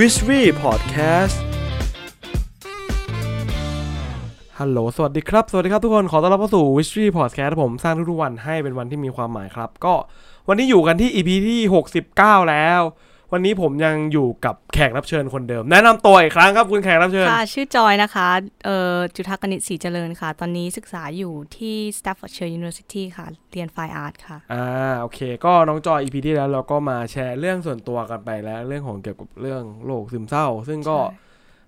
Wishy Podcast ฮัลโหลสวัสดีครับสวัสดีครับทุกคนขอต้อนรับเข้าสู่ Wishy Podcast ผมสร้างทุกๆวันให้เป็นวันที่มีความหมายครับก็วันนี้อยู่กันที่ EP ที่69แล้ววันนี้ผมยังอยู่กับแขกรับเชิญคนเดิมแนะนำตัวอีกครั้งครับคุณแขกรับเชิญค่ะชื่อจอยนะคะจุฑากนิษฐ์ศรีเจริญค่ะตอนนี้ศึกษาอยู่ที่ Staffordshire University ค่ะเรียน Fine Art ค่ะโอเคก็น้องจอย EP ที่แล้วเราก็มาแชร์เรื่องส่วนตัวกันไปแล้วเรื่องของเกี่ยวกับเรื่องโรคซึมเศร้าซึ่งก็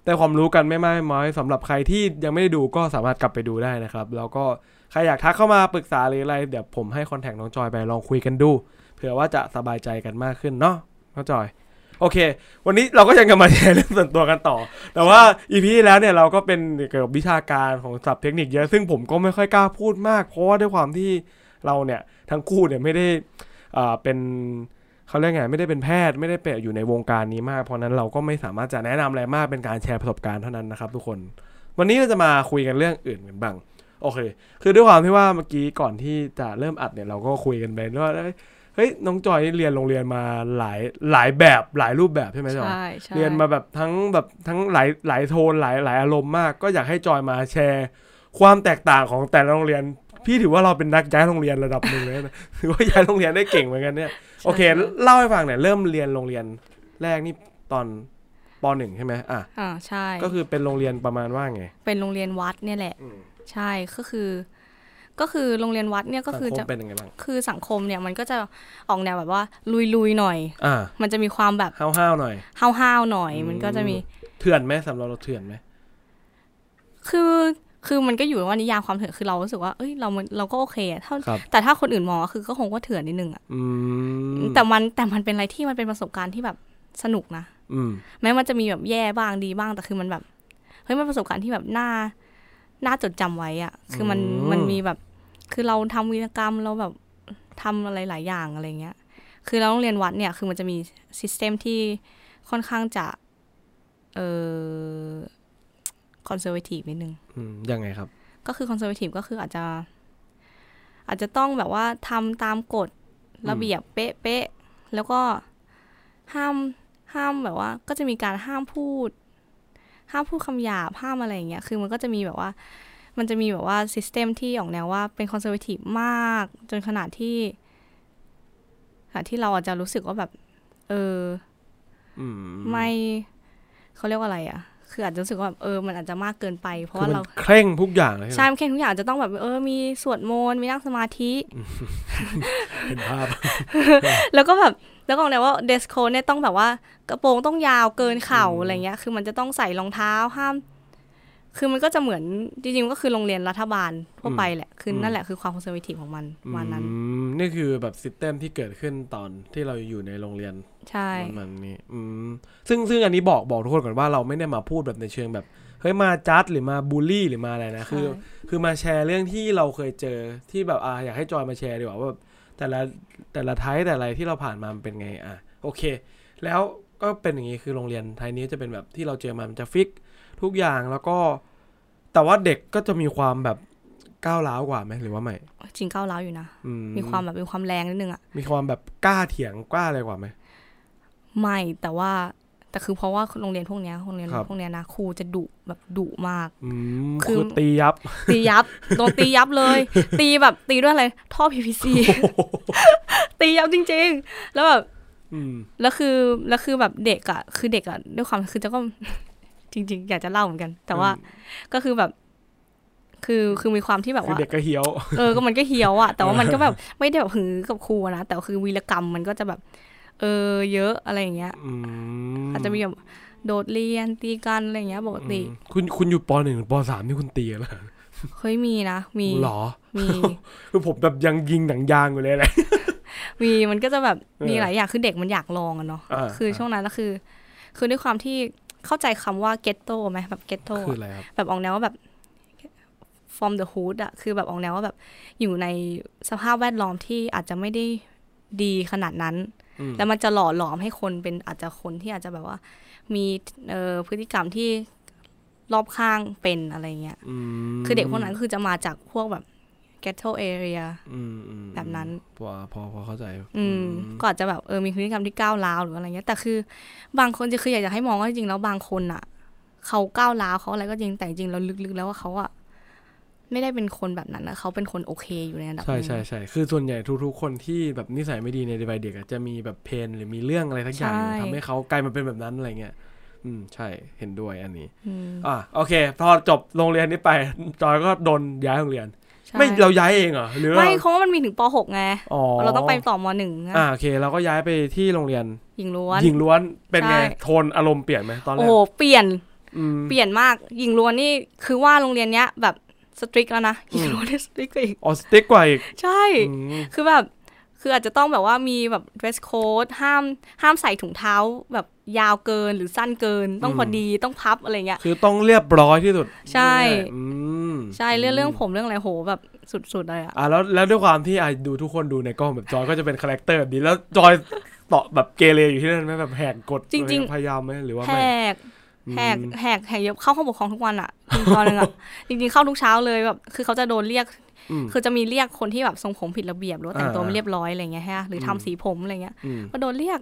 ได้ความรู้กันไม่มากไม่น้อยสำหรับใครที่ยังไม่ได้ดูก็สามารถกลับไปดูได้นะครับแล้วก็ใครอยากทักเข้ามาปรึกษาหรืออะไรเดี๋ยวผมให้คอนแทคน้องจอยไปลองคุยกันดูเผื่อว่าจะสบายใจกันมากขึ้นเนาะจอยโอเควันนี้เราก็ยังจะมาแชร์เรื่องส่วนตัวกันต่อแต่ว่า EP แล้วเนี่ยเราก็เป็นเกี่ยวกับวิชาการของศัพท์เทคนิคเยอะซึ่งผมก็ไม่ค่อยกล้าพูดมากเพราะว่าด้วยความที่เราเนี่ยทั้งคู่เนี่ยไม่ได้เป็นเขาเรียกไงไม่ได้เป็นแพทย์ไม่ได้เป็นอยู่ในวงการนี้มากเพราะนั้นเราก็ไม่สามารถจะแนะนำอะไรมากเป็นการแชร์ประสบการณ์เท่านั้นนะครับทุกคนวันนี้เราจะมาคุยกันเรื่องอื่นกันบ้างโอเคคือด้วยความที่ว่าเมื่อกี้ก่อนที่จะเริ่มอัดเนี่ยเราก็คุยกันไปว่าเฮ้ยน้องจอยเรียนโรงเรียนมาหลายแบบหลายรูปแบบใช่ไหมจอยเรียนมาแบบทั้งหลายโทนหลายอารมณ์มากก็อยากให้จอยมาแชร์ความแตกต่างของแต่ละโรงเรียนพี่ถือว่าเราเป็นนักย้ายโรงเรียนระดับหนึ่งเลยนะถือว่าย้ายโรงเรียนได้เก่งเหมือนกันเนี่ยโอเคเล่าให้ฟังหน่อยเริ่มเรียนโรงเรียนแรกนี่ตอนป.1ใช่ไหมใช่ก็คือเป็นโรงเรียนประมาณว่าไงเป็นโรงเรียนวัดเนี่ยแหละใช่ก็คือโรงเรียนวัดเนี่ยก็คือจะคือสังคมเนี่ยมันก็จะออกแนวแบบว่าลุยๆหน่อยมันจะมีความแบบห้าวๆหน่อยห้าวๆหน่อยมันก็จะมีเถื่อนไหมสำหรับเราเถื่อนไหมคือมันก็อยู่ว่านิยามความเถื่อนคือเรารู้สึกว่าเอ้ยเราก็โอเคอ่ะแต่ถ้าคนอื่นมองคือก็คงว่าเถื่อนนิดนึงอ่ะแต่มันเป็นอะไรที่มันเป็นประสบการณ์ที่แบบสนุกนะแม้มันจะมีแบบแย่บ้างดีบ้างแต่คือมันแบบเฮ้ยมันประสบการณ์ที่แบบน่าจดจำไว้อ่ะคือมันมีแบบคือเราทำวีรกรรมเราแบบทำอะไรหลายอย่างอะไรเงี้ยคือเราต้องเรียนวัดเนี่ยคือมันจะมีซิสเต็มที่ค่อนข้างจะคอนเซอร์เวทีฟนิดนึงยังไงครับก็คือคอนเซอร์เวทีฟก็คืออาจจะต้องแบบว่าทำตามกฎระเบียบเป๊ะๆแล้วก็ห้ามแบบว่าก็จะมีการห้ามพูดคำหยาบห้ามอะไรอย่างเงี้ยคือมันก็จะมีแบบว่ามันจะมีแบบว่าซิสเต็มที่ออกแนวว่าเป็นคอนเซอร์เวทีฟมากจนขณะที่เราอาจจะรู้สึกว่าแบบไม่เขาเรียกว่าอะไรอ่ะคืออาจจะรู้สึกว่ามันอาจจะมากเกินไปเพราะว่าเราเคร่งทุกอย่างเลยใช่เคร่งทุกอย่างจะต้องแบบมีสวดมนต์มีนั่งสมาธิเห็นภาพแล้วก็แบบแล้วก็ออกแนวว่าเดสโคเนี่ยต้องแบบว่ากระโปรงต้องยาวเกินเข่าอะไรเงี้ยคือมันจะต้องใส่รองเท้าห้ามคือมันก็จะเหมือนจริงๆก็คือโรงเรียนรัฐบาลทั่วไปแหละคือนั่นแหละคือความคอนเซอร์เวทีฟของมันวันนั้นนี่คือแบบซิสเต็มที่เกิดขึ้นตอนที่เราอยู่ในโรงเรียนใช่มันนี่ซึ่งอันนี้บอกทุกคนก่อนว่าเราไม่ได้มาพูดแบบในเชิงแบบเฮ้ยมาจัดหรือมาบูลลี่หรือมาอะไรนะคือมาแชร์เรื่องที่เราเคยเจอที่แบบอยากให้จอยมาแชร์ดีกว่าแต่ละไทป์แต่อะไรที่เราผ่านมามันเป็นไงโอเคแล้วก็เป็นอย่างงี้คือโรงเรียนไทป์นี้จะเป็นแบบที่เราเจอมามันจะฟิกทุกอย่างแล้วก็แต่ว่าเด็กก็จะมีความแบบก้าวร้าวกว่าไหมหรือว่าไม่จริงก้าวร้าวอยู่นะมีความแบบมีความแรงนิดนึงอ่ะมีความแบบกล้าเถียงกล้าอะไรกว่าไหมไม่แต่คือเพราะว่าโรงเรียนพวกเนี้ยนะครูจะดุแบบดุมากคือตียับโดนตียับเลยตีแบบตีด้วยอะไรท่อ PVC ตียับจริงๆแล้วแบบแล้วคือแบบเด็กอ่ะด้วยความคือจะก็จริงๆอยากจะเล่าเหมือนกันแต่ว่าก็คือแบบคือมีความที่แบบว่าเด็กก็เหี้ยวก็มันก็เหี้ยวอ่ะแต่ว่ามันก็แบบไม่ได้แบบหือกับครูนะแต่คือวีรกรรมมันก็จะแบบเยอะอะไรอย่างเงี้ยอาจจะมีแบบโดดเรียนตีกันอะไรอย่างเงี้ยปกติคุณอยู่ป.1หรือป.3นี่คุณตีอะไรเคยมีนะมีหรอมีคือผมแบบยังยิงหนังยางอยู่เลยแหละมีมันก็จะแบบมีหลายอย่างคือเด็กมันอยากลองอ่ะเนาะคือช่วงนั้นแล้วคือด้วยความที่เข้าใจคำว่าเกตโต้ไหมแบบเกตโต้แบบออกแนวว่าแบบ from the hood อะคือแบบออกแนวว่าแบบอยู่ในสภาพแวดล้อมที่อาจจะไม่ได้ดีขนาดนั้นแล้วมันจะหล่อหลอมให้คนเป็นอาจจะคนที่อาจจะแบบว่ามีพฤติกรรมที่รอบข้างเป็นอะไรเงี้ยคือเด็กพวกนั้นคือจะมาจากพวกแบบ ghetto area แบบนั้นพอเข้าใจก็อาจจะแบบมีพฤติกรรมที่ก้าวร้าวหรืออะไรเงี้ยแต่คือบางคนจะคืออยากจะให้มองว่าจริงแล้วบางคนอ่ะเขาก้าวร้าวเขาอะไรก็จริงแต่จริงแล้วลึกๆแล้วว่าเขาอ่ะไม่ได้เป็นคนแบบนั้นนะเขาเป็นคนโอเคอยู่ในระดับนึงใช่ๆๆคือส่วนใหญ่ทุกๆคนที่แบบนิสัยไม่ดีในวัยเด็กอ่ะจะมีแบบเพนหรือมีเรื่องอะไรทั้งอย่างทำให้เขากลายมาเป็นแบบนั้นอะไรเงี้ยใช่เห็นด้วยอันนี้โอเคพอจบโรงเรียนนี้ไปจอยก็โดนย้ายโรงเรียนไม่เราย้ายเองเหรอหรือไม่เพราะว่ามันมีถึงป.6 ไงเราต้องไปต่อม.1 โอเคเราก็ย้ายไปที่โรงเรียนหญิงล้วนเป็นไงโทนอารมณ์เปลี่ยนไหมตอนแรกเปลี่ยนมากหญิงล้วนนี่คือว่าโรงเรียนเนี้ยแบบสตริกแล้วนะหญิงล้วนสตริกกว่าอีกสตริกกว่าอีกใช่คือแบบคืออาจจะต้องแบบว่ามีแบบ dress code ห้ามใส่ถุงเท้าแบบยาวเกินหรือสั้นเกินต้องพอดีต้องพับอะไรเงี้ยคือต้องเรียบร้อยที่สุดใช่ใช่เรื่องผมเรื่องอะไรโหแบบสุดๆเลยอ่ะแล้วด้วยความที่ดูทุกคนดูในกล้องแบบจอยก็จะเป็นคาแรคเตอร์แบบนี้แล้วจอยเตาะแบบเกเรอยู่ที่นั่นไหมแบบแหกกฎจริงๆพยายามไหมหรือว่าแหกเยอะเข้าห้องปกครองทุกวันอ่ะตอนนึงอ่ะจริงๆเข้าทุกเช้าเลยแบบคือเขาจะโดนเรียกคือจะมีเรียกคนที่แบบทรงผมผิดระเบียบหรือว่าแต่งตัวไม่เรียบร้อยอะไรเงี้ยฮะหรือทำสีผมอะไรเงี้ยก็โดนเรียก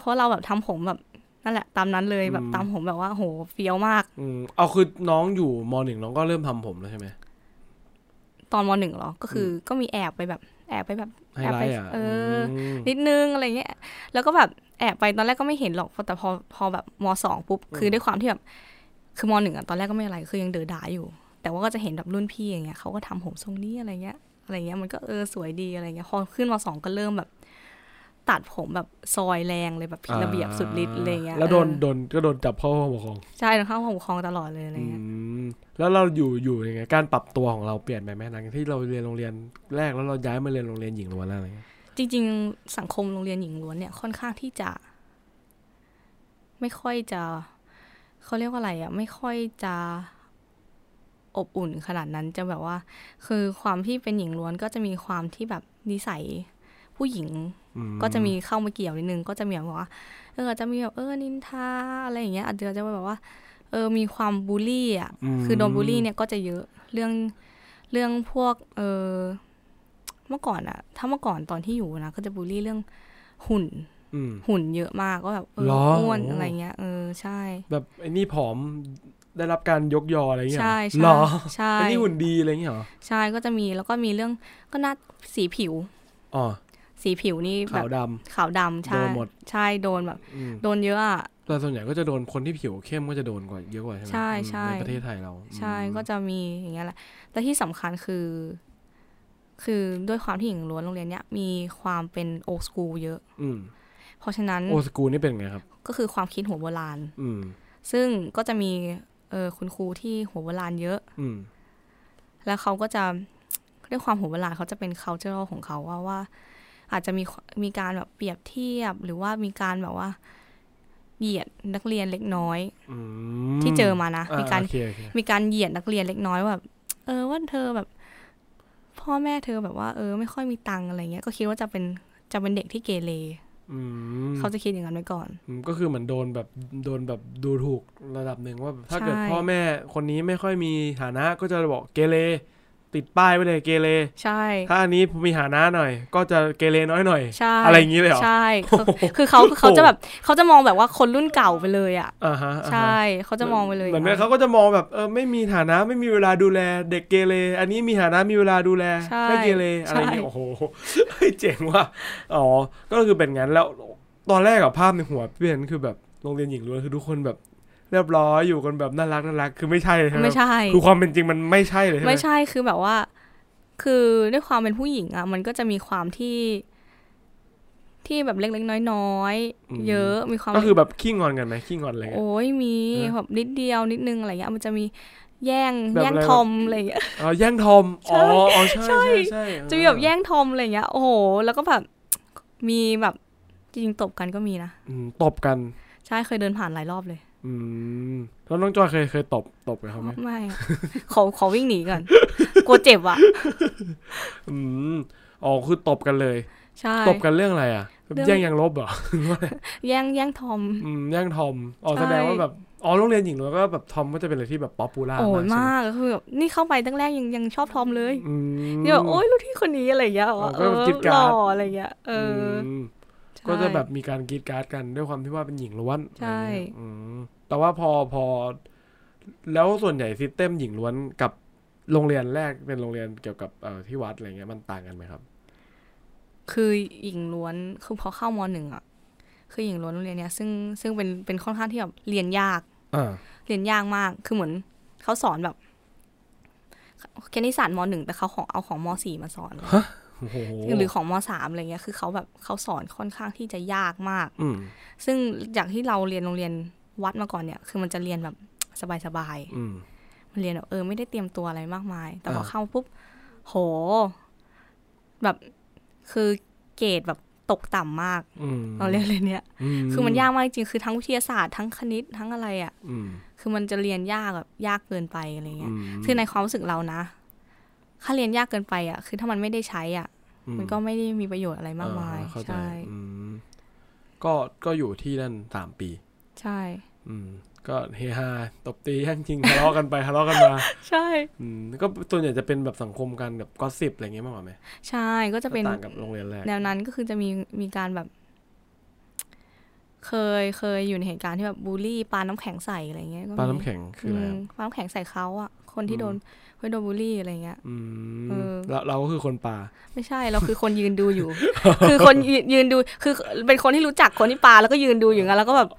เพราะเราแบบทำผมแบบนั่นแหละตามนั้นเลยแบบตามผมแบบว่าโหเฟี้ยวมากเอาคือน้องอยู่ม.1 น้องก็เริ่มทำผมแล้วใช่ไหมตอนม.1 หรอก็คือก็มีแอบไปแบบแอบไปนิดนึงอะไรเงี้ยแล้วก็แบบแอบไปตอนแรกก็ไม่เห็นหรอกแต่พอแบบม.2 ปุ๊บคือด้วยความที่แบบคือม.1 อ่ะตอนแรกก็ไม่อะไรคือยังเดือดดาอยู่แต่ว่าก็จะเห็นแบบรุ่นพี่อย่างเงี้ยเขาก็ทำผมทรงนี้อะไรเงี้ยมันก็สวยดีอะไรเงี้ยพอขึ้นม.2 ก็เริ่มแบบตัดผมแบบซอยแรงเลยแบบผิดระเบียบสุดฤทธิ์อะไรเงี้ยแล้วโดนจับเข้าห้องปกครองใช่เข้าห้องปกครองตลอดเลยอะไรเงี้ยแล้วเราอยู่ยังไงการปรับตัวของเราเปลี่ยนไปไหมหลังจากที่เราเรียนโรงเรียนแรกแล้วเราย้ายมาเรียนโรงเรียนหญิงล้วนอะไรเงี้ยจริงๆสังคมโรงเรียนหญิงล้วนเนี่ยค่อนข้างที่จะไม่ค่อยจะเขาเรียกว่าอะไรอ่ะไม่ค่อยจะอบอุ่นขนาดนั้นจะแบบว่าคือความที่เป็นหญิงล้วนก็จะมีความที่แบบนิสัยผู้หญิงก็จะมีเข้ามาเกี่ยวนิดนึงก็จะมีแบบว่าจะมีแบบนินทาอะไรอย่างเงี้ยอาจจะแบบว่ามีความบูลลี่อ่ะคือโดนบูลลี่เนี่ยก็จะเยอะเรื่องพวกเมื่อก่อนอ่ะถ้าเมื่อก่อนตอนที่อยู่นะก็จะบูลลี่เรื่องหุ่นเยอะมากก็แบบอ้วนอะไรเงี้ยใช่แบบไอ้นี่ผอมได้รับการยกยออะไรเงี้ยหรอใช่ไอ้นี่หุ่นดีอะไรเงี้ยหรอใช่ก็จะมีแล้วก็มีเรื่องก็หน้าสีผิวสีผิวนี่แบบขาวดำใช่ใช่โดนแบบโดนเยอะอ่ะแต่ส่วนใหญ่ก็จะโดนคนที่ผิวเข้มก็จะโดนกว่าเยอะกว่าใช่ไหมในประเทศไทยเราใช่ก็จะมีอย่างเงี้ยแหละแต่ที่สำคัญคือด้วยความที่หญิงล้วนโรงเรียนเนี้ยมีความเป็นโอสกูเยอะเพราะฉะนั้นโอสกูนี่เป็นไงครับก็คือความคิดหัวโบราณซึ่งก็จะมีคุณครูที่หัวโบราณเยอะแล้วเขาก็จะด้วยความหัวโบราณเขาจะเป็น cultural ของเขาว่าอาจจะมีการแบบเปรียบเทียบหรือว่ามีการแบบว่าเหยียดนักเรียนเล็กน้อยที่เจอมานะมีการเหยียดนักเรียนเล็กน้อยแบบว่าเธอแบบพ่อแม่เธอแบบว่าไม่ค่อยมีตังค์อะไรเงี้ยก็คิดว่าจะเป็นเด็กที่เกเรเขาจะคิดอย่างนั้นไว้ก่อนก็คือเหมือนโดนแบบดูถูกระดับหนึ่งว่าถ้าเกิดพ่อแม่คนนี้ไม่ค่อยมีฐานะก็จะบอกเกเรติดป้ายไว้เลยเกเรใช่ถ้าอันนี้มีฐานะหน่อยก็จะเกเรน้อยหน่อยอะไรอย่างนี้เลยเหรอใช่คือเขาจะแบบเขาจะมองแบบว่าคนรุ่นเก่าไปเลยอ่ะใช่เขาจะมองไปเลยเหมือนเขาก็จะมองแบบไม่มีฐานะไม่มีเวลาดูแลเด็กเกเรอันนี้มีฐานะมีเวลาดูแลไม่เกเรอะไรอย่างนี้โอ้โหเจ๋งว่ะอ๋อก็คือเป็นงั้นแล้วตอนแรกกับภาพในหัวเปลี่ยนคือแบบโรงเรียนหญิงล้วนคือทุกคนแบบเรียบร้อยอยู่กันแบบน่ารักคือไม่ใช่ใช่ไหมไม่ใช่คือความเป็นจริงมันไม่ใช่เลยใช่ไหมไม่ใช่คือแบบว่าคือด้วยความเป็นผู้หญิงอ่ะมันก็จะมีความที่แบบเล็กๆน้อยๆเยอะมีความก็คือแบบขี้งอนกันไหมขี้งอนอะไรเงี้ยโอ้ยมีแบบนิดเดียวนิดนึงอะไรเงี้ยมันจะมีแย่งทอมอะไรเงี้ยแย่งทอมอ๋อใช่จะมีแบบแย่งทอมอะไรเงี้ยโอ้โหแล้วก็แบบมีแบบจริงๆตบกันก็มีนะตบกันใช่เคยเดินผ่านหลายรอบเลยแล้วน้องจอยเคยตบกันเขาไหมไม่ ขอวิ่งหนีก่อน กลัวเจ็บอ่ะอ๋อคือตบกันเลยใช่ตบกันเรื่องอะไรอ่ะแย่งยังลบเหรอ แย่งทอมแย่งทอมอ๋อแสดงว่าแบบ อ๋อโรงเรียนหญิงล้วนก็แบบทอมก็จะเป็นอะไรที่แบบป๊อปปูล่ามากโอ้มากคือแบบนี่เข้าไปตั้งแรกยังชอบทอมเลยนี่แบบโอ๊ยลูกที่คนนี้อะไรอย่างเงี้ยหล่ออะไรอย่างเงี้ยก็จะแบบมีการกรีดการ์ดกันด้วยความที่ว่าเป็นหญิงล้วนใช่แต่ว่าพอแล้วส่วนใหญ่ซิสเต็มหญิงล้วนกับโรงเรียนแรกเป็นโรงเรียนเกี่ยวกับที่วัดอะไรเงี้ยมันต่างกันไหมครับคือหญิงล้วนคือพอเข้าม.1อ่ะคือหญิงล้วนโรงเรียนเนี้ยซึ่งเป็นค่อนข้างที่แบบเรียนยากมากคือเหมือนเขาสอนแบบคณิตศาสตร์ม.1แต่เขาของเอาของม.4มาสอนหรือของม.3อะไรเงี้ยคือเขาแบบเขาสอนค่อนข้างที่จะยากมากซึ่งจากที่เราเรียนโรงเรียนวัดมาก่อนเนี่ยคือมันจะเรียนแบบสบายๆมันเรียนแบบไม่ได้เตรียมตัวอะไรมากมายแต่พอเข้าปุ๊บโหแบบคือเกรดแบบตกต่ำมากเราเรียนเลยเนี่ยคือมันยากมากจริงคือทั้งวิทยาศาสตร์ทั้งคณิตทั้งอะไรอ่ะคือมันจะเรียนยากแบบยากเกินไปอะไรเงี้ยคือในความรู้สึกเรานะถ้าเรียนยากเกินไปอ่ะคือถ้ามันไม่ได้ใช้อ่ะมันก็ไม่ได้มีประโยชน์อะไรมากมายใช่ก็อยู่ที่นั่น3 ปีใช่ก็เฮฮาตบตีแย่งชิงทะเลาะกันไปทะเลาะกันมาใช่ก็ส่วนใหญ่จะเป็นแบบสังคมกันแบบกอสซิปอะไรเงี้ยมากกว่าไหมใช่ก็จะเป็นต่างกับโรงเรียนแรกแนวนั้นก็คือจะมีการแบบเคยอยู่ในเหตุการณ์ที่แบบบูลลี่ปาน้ำแข็งใส่อะไรเงี้ยปาน้ำแข็งคืออะไรปาน้ำแข็งใส่เขาอ่ะคนที่โดนบูลลี่อะไรเงี้ยเราก็คือคนปาไม่ใช่เราคือคนยืนดูอยู่ คือคนยืนดูคือเป็นคนที่รู้จักคนที่ปาแล้วก็ยืนดูอย่างเงี้ยแล้วก็แบบ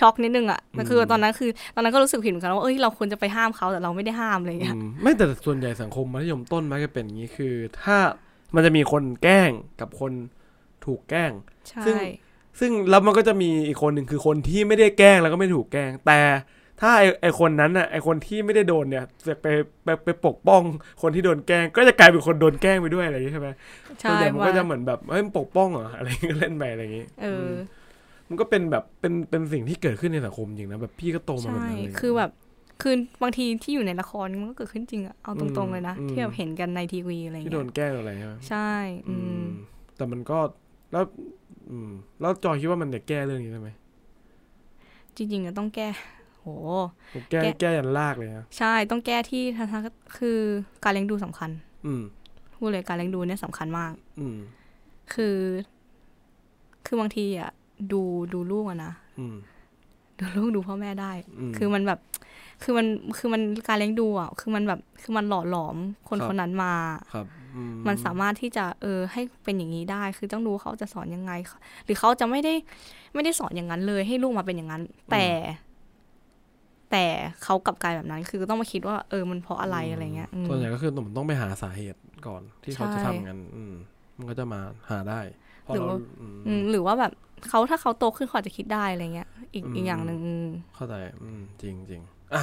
ช็อกนิดนึงอ่ะคือตอนนั้นก็รู้สึกผิดเหมือนกันว่าเอ้ยเราควรจะไปห้ามเขาแต่เราไม่ได้ห้ามอะไรเงี้ยไม่แต่ส่วนใหญ่สังคมมัธยมต้นมักจะเป็นอย่างนี้คือถ้ามันจะมีคนแกล้งกับคนถูกแกล้งซึ่งแล้วมันก็จะมีอีกคนหนึ่งคือคนที่ไม่ได้แกล้งแล้วก็ไม่ถูกแกล้งแต่ถ้าไอคนนั้นน่ะไอคนที่ไม่ได้โดนเนี่ยจะไปปกป้องคนที่โดนแกล้งก็จะกลายเป็นคนโดนแกล้งไปด้วยอะไรอย่างงี้ใช่ไหมใช่มันก็จะเหมือนแบบเฮ้ยปกป้องเหรออะไรก็เล่นไปอะไรอย่างงี้มันก็เป็นแบบเป็นสิ่งที่เกิดขึ้นในสังคมจริงนะแบบพี่ก็โตมาแบบนั้นเลยคือแบบคือบางทีที่อยู่ในละครมันก็เกิดขึ้นจริงอะเอาตรงๆเลยนะที่แบบเห็นกันในทีวีอะไรอย่างเงี้ยที่โดนแกล้งอะไรใช่ไหมใช่แต่มันก็แล้วจอยคิดว่ามันจะแก้เรื่องนี้ได้ไหมจริงๆอะต้องแก้โหแก้ยันลากเลยนะใช่ต้องแก้ที่ทั้งคือการเลี้ยงดูสำคัญพูดเลยการเลี้ยงดูเนี่ยสำคัญมากคือบางทีอะดูลูกอะนะดูลูกดูพ่อแม่ได้คือมันแบบคือมันการเลี้ยงดูอะคือมันแบบคือมันหล่อหลอมคนคนนั้นมาครับมันสามารถที่จะให้เป็นอย่างนี้ได้คือต้องรู้เขาจะสอนยังไงหรือเขาจะไม่ได้สอนอย่างนั้นเลยให้ลูกมาเป็นอย่างนั้นแต่เขากลับกลายแบบนั้นคือต้องมาคิดว่ามันเพราะอะไรอะไรเงี้ยส่วนใหญ่ก็คือต้องไปหาสาเหตุก่อนที่เขาจะทำงั้นมันก็จะมาหาได้หรือว่าแบบเขาถ้าเขาโตขึ้นเขาจะคิดได้อะไรเงี้ยอีกอย่างนึงเข้าใจจริงจริง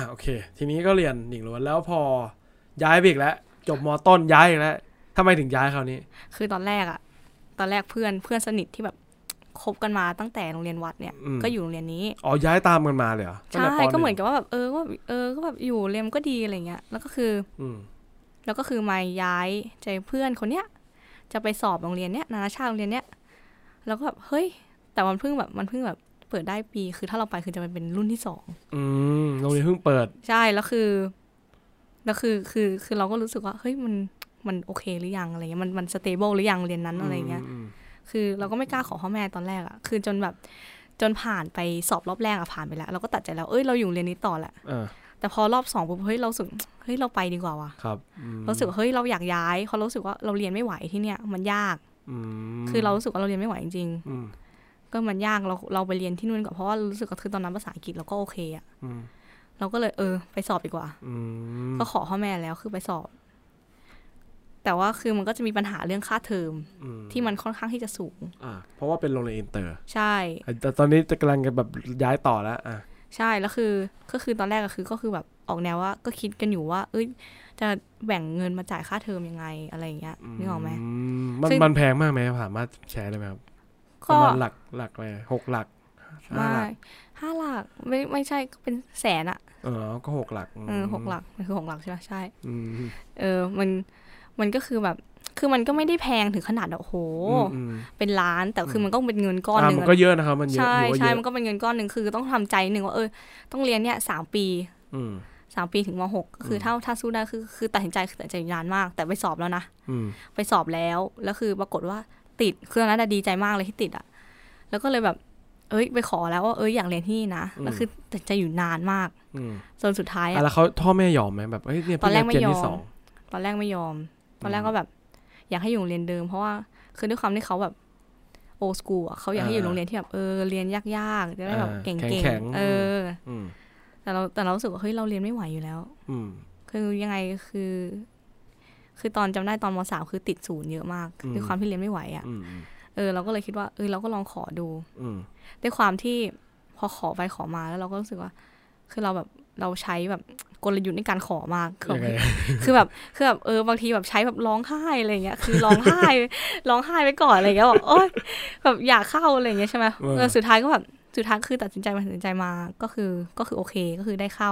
โอเคทีนี้ก็เรียนหญิงล้วนแล้วพอย้ายไปอีกแล้วจบม.ต้นย้ายอีกแล้วทำไมถึงย้ายคราวนี้คือตอนแรกเพื่อนสนิทที่แบบคบกันมาตั้งแต่โรงเรียนวัดเนี่ยก็อยู่โรงเรียนนี้อ๋อย้ายตามกันมาเลยเหรอใช่ก็เหมือนกับว่าแบบก็แบบอยู่เรียนก็ดีอะไรเงี้ยแล้วก็คือมาย้ายใจเพื่อนคนเนี้ยจะไปสอบโรงเรียนเนี้ยนานาชาติโรงเรียนเนี้ยแล้วก็แบบเฮ้ยแต่มันเพิ่งแบบเปิดได้ปีคือถ้าเราไปคือจะเป็นรุ่นที่2โรงเรียนเพิ่งเปิดใช่แล้วคือเราก็รู้สึกว่าเฮ้ยมันโอเคหรือยังอะไรเงี้ยมันสเตเบิลหรือยังเรียนนั้นอะไรเงี้ยคือเราก็ไม่กล้าขอพ่อแม่ตอนแรกอะคือจนผ่านไปสอบรอบแรกอะผ่านไปแล้วเราก็ตัดใจแล้วเอ้ยเราอยู่เรียนนี้ต่อแหละแต่พอรอบ2ปุ๊บเฮ้ยเราสึกเฮ้ยเราไปดีกว่าว่ะครับรู้สึกเฮ้ยเราอยากย้ายเพราะรู้สึกว่าเราเรียนไม่ไหวที่เนี่ยมันยากคือเรารู้สึกว่าเราเรียนไม่ไหวจริงๆก็มันยากเราไปเรียนที่นู่นก่อนเพราะว่ารู้สึกว่าคือตอนนั้นภาษาอังกฤษเราก็โอเคอะเราก็เลยไปสอบดีกว่าก็ขอพ่อแม่แล้วคือไปสอบแต่ว่าคือมันก็จะมีปัญหาเรื่องค่าเทอมที่มันค่อนข้างที่จะสูงเพราะว่าเป็นโรงเรียนอินเตอร์ใช่แต่ตอนนี้จะกำลังแบบย้ายต่อแล้วใช่แล้วคือก็คือตอนแรกก็คือแบบออกแนวว่าก็คิดกันอยู่ว่าจะแบ่งเงินมาจ่ายค่าเทอมยังไงอะไรอย่างเงี้ยนึกออกไหมมันแพงมากไหมสามารถแชร์ได้ไหมครับก็หลักเลย6 หลัก5 หลักไม่ใช่เป็นแสนอะก็6 หลักมันคือ6 หลักใช่ไหมใช่มันก็คือแบบ คือมันก็ไม่ได้แพงถึงขนาดโอ้โหเป็นล้านแต่คือมันก็เป็นเงินก้อนนึงมันก็เยอะนะครับมันเยอะใช่มันก็เป็นเงินก้อนนึงคือต้องทำใจนึงว่าต้องเรียนเนี่ย3ปี3ปีถึงม.6 ก็คือถ้าสู้ได้คือตัดสินใจคือตัดใจนานมากแต่ไปสอบแล้วนะไปสอบแล้วคือปรากฏว่าติดคือตอนนั้นดีใจมากเลยที่ติดอ่ะแล้วก็เลยแบบไปขอแล้วว่าอยากเรียนที่นี่นะแล้วคือตัดใจอยู่นานมากจนสุดท้ายอ่ะแล้วเขาพ่อแม่ยอมไหมแบบตอนแรกไม่ยอมตอนแรกก็แบบอยากให้อยู่โรงเรียนเดิมเพราะว่าคือด้วยความที่เขาแบบโอสกูอ่ะเขาอยากให้อยู่โรงเรียนที่แบบเรียนยากๆจะได้แบบเก่งๆแต่เรารู้สึกว่าเฮ้ยเราเรียนไม่ไหวอยู่แล้วคือยังไงคือตอนจำได้ตอนม.3 คือติดศูนย์เยอะมากด้วยความที่เรียนไม่ไหวอ่ะเราก็เลยคิดว่าเราก็ลองขอดูด้วยความที่พอขอไปขอมาแล้วเราก็รู้สึกว่าคือเราแบบเราใช้แบบกลยุทธ์ในการขอมากคือแบบบางทีแบบใช้แบบร้องไห้อะไรเงี้ยคือร้องไห้ไปก่อนอะไรเงี้ยบอกโอ๊ยแบบอยากเข้าอะไรเงี้ยใช่ไหมสุดท้ายคือตัดสินใจมาก็คือโอเคก็คือได้เข้า